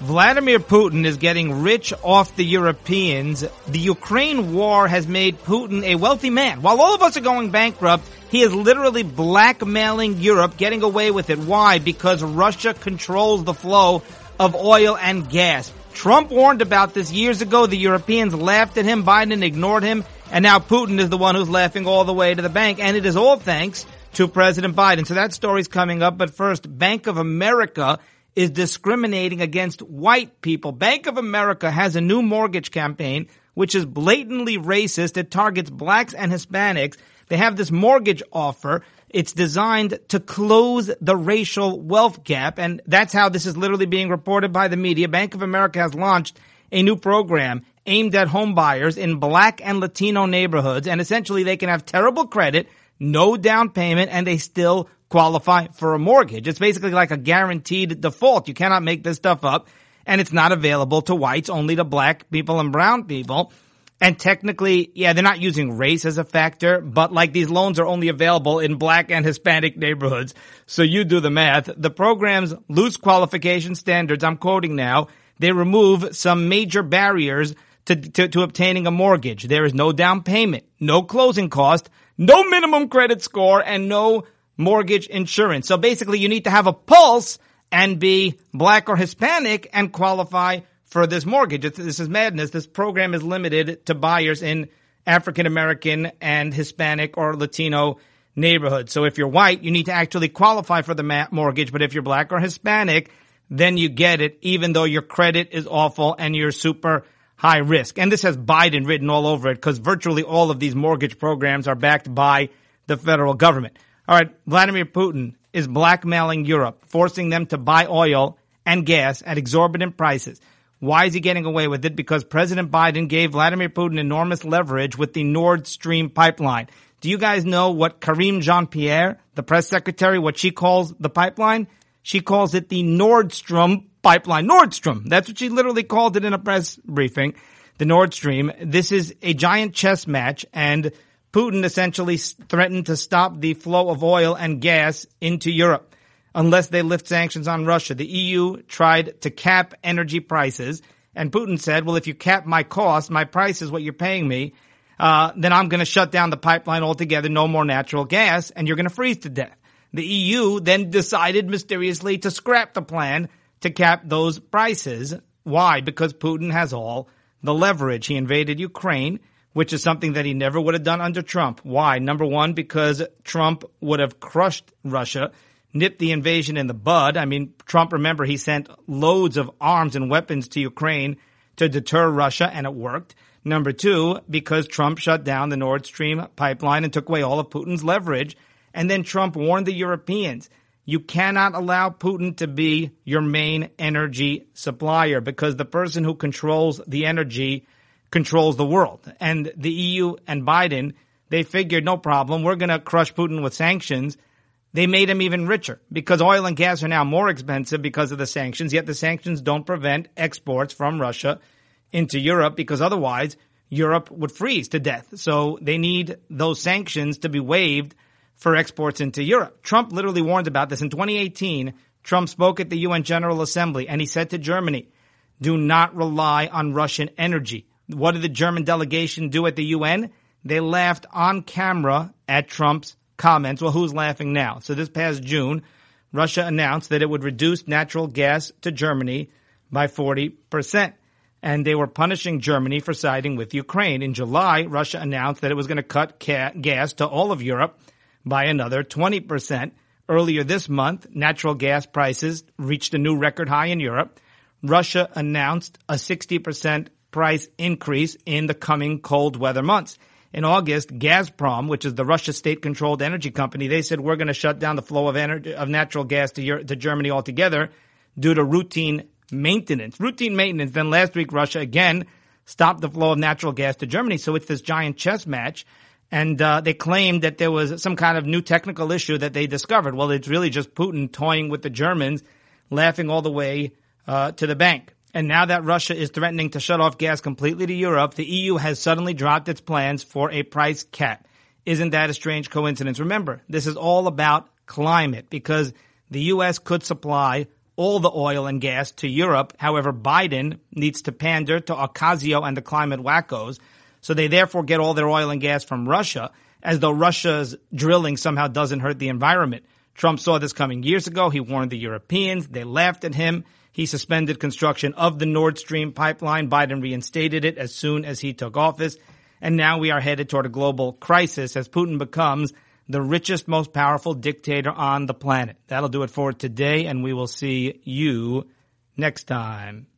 Vladimir Putin is getting rich off the Europeans. The Ukraine war has made Putin a wealthy man. While all of us are going bankrupt, he is literally blackmailing Europe, getting away with it. Why? Because Russia controls the flow of oil and gas. Trump warned about this years ago. The Europeans laughed at him. Biden ignored him. And now Putin is the one who's laughing all the way to the bank. And it is all thanks to President Biden. So that story's coming up. But first, Bank of America is discriminating against white people. Bank of America has a new mortgage campaign, which is blatantly racist. It targets blacks and Hispanics. They have this mortgage offer. It's designed to close the racial wealth gap. And that's how this is literally being reported by the media. Bank of America has launched a new program aimed at home buyers in black and Latino neighborhoods. And essentially, they can have terrible credit, no down payment, and they still qualify for a mortgage. It's basically like a guaranteed default. You cannot make this stuff up, and it's not available to whites, only to black people and brown people. And technically, yeah, they're not using race as a factor, but like these loans are only available in black and Hispanic neighborhoods. So you do the math. The program's loose qualification standards, I'm quoting now, they remove some major barriers to obtaining a mortgage. There is no down payment, no closing cost, no minimum credit score, and no mortgage insurance. So basically, you need to have a pulse and be black or Hispanic and qualify for this mortgage. This is madness. This program is limited to buyers in African American and Hispanic or Latino neighborhoods. So if you're white, you need to actually qualify for the mortgage. But if you're black or Hispanic, then you get it, even though your credit is awful and you're super high risk. And this has Biden written all over it because virtually all of these mortgage programs are backed by the federal government. All right, Vladimir Putin is blackmailing Europe, forcing them to buy oil and gas at exorbitant prices. Why is he getting away with it? Because President Biden gave Vladimir Putin enormous leverage with the Nord Stream pipeline. Do you guys know what Karine Jean-Pierre, the press secretary, what she calls the pipeline? She calls it the Nord Stream pipeline. Nordstrom. That's what she literally called it in a press briefing, the Nord Stream. This is a giant chess match, and Putin essentially threatened to stop the flow of oil and gas into Europe unless they lift sanctions on Russia. The EU tried to cap energy prices, and Putin said, well, if you cap my cost, my price is what you're paying me, then I'm going to shut down the pipeline altogether, no more natural gas, and you're going to freeze to death. The EU then decided mysteriously to scrap the plan to cap those prices. Why? Because Putin has all the leverage. He invaded Ukraine, which is something that he never would have done under Trump. Why? Number one, because Trump would have crushed Russia, nipped the invasion in the bud. I mean, Trump, remember, he sent loads of arms and weapons to Ukraine to deter Russia, and it worked. Number two, because Trump shut down the Nord Stream pipeline and took away all of Putin's leverage. And then Trump warned the Europeans, you cannot allow Putin to be your main energy supplier because the person who controls the energy controls the world. And the EU and Biden, they figured, no problem, we're going to crush Putin with sanctions. They made him even richer because oil and gas are now more expensive because of the sanctions, yet the sanctions don't prevent exports from Russia into Europe because otherwise Europe would freeze to death. So they need those sanctions to be waived for exports into Europe. Trump literally warned about this. In 2018, Trump spoke at the UN General Assembly and he said to Germany, do not rely on Russian energy. What did the German delegation do at the UN? They laughed on camera at Trump's comments. Well, who's laughing now? So this past June, Russia announced that it would reduce natural gas to Germany by 40%. And they were punishing Germany for siding with Ukraine. In July, Russia announced that it was going to cut gas to all of Europe by another 20%. Earlier this month, natural gas prices reached a new record high in Europe. Russia announced a 60% price increase in the coming cold weather months. In August, Gazprom, which is the Russia state-controlled energy company, they said we're going to shut down the flow of energy of natural gas to Germany altogether due to routine maintenance. Then last week, Russia again stopped the flow of natural gas to Germany. So it's this giant chess match. And they claimed that there was some kind of new technical issue that they discovered. Well, it's really just Putin toying with the Germans, laughing all the way to the bank. And now that Russia is threatening to shut off gas completely to Europe, the EU has suddenly dropped its plans for a price cap. Isn't that a strange coincidence? Remember, this is all about climate because the U.S. could supply all the oil and gas to Europe. However, Biden needs to pander to Ocasio and the climate wackos, so they therefore get all their oil and gas from Russia, as though Russia's drilling somehow doesn't hurt the environment. Trump saw this coming years ago. He warned the Europeans. They laughed at him. He suspended construction of the Nord Stream pipeline. Biden reinstated it as soon as he took office. And now we are headed toward a global crisis as Putin becomes the richest, most powerful dictator on the planet. That'll do it for today, and we will see you next time.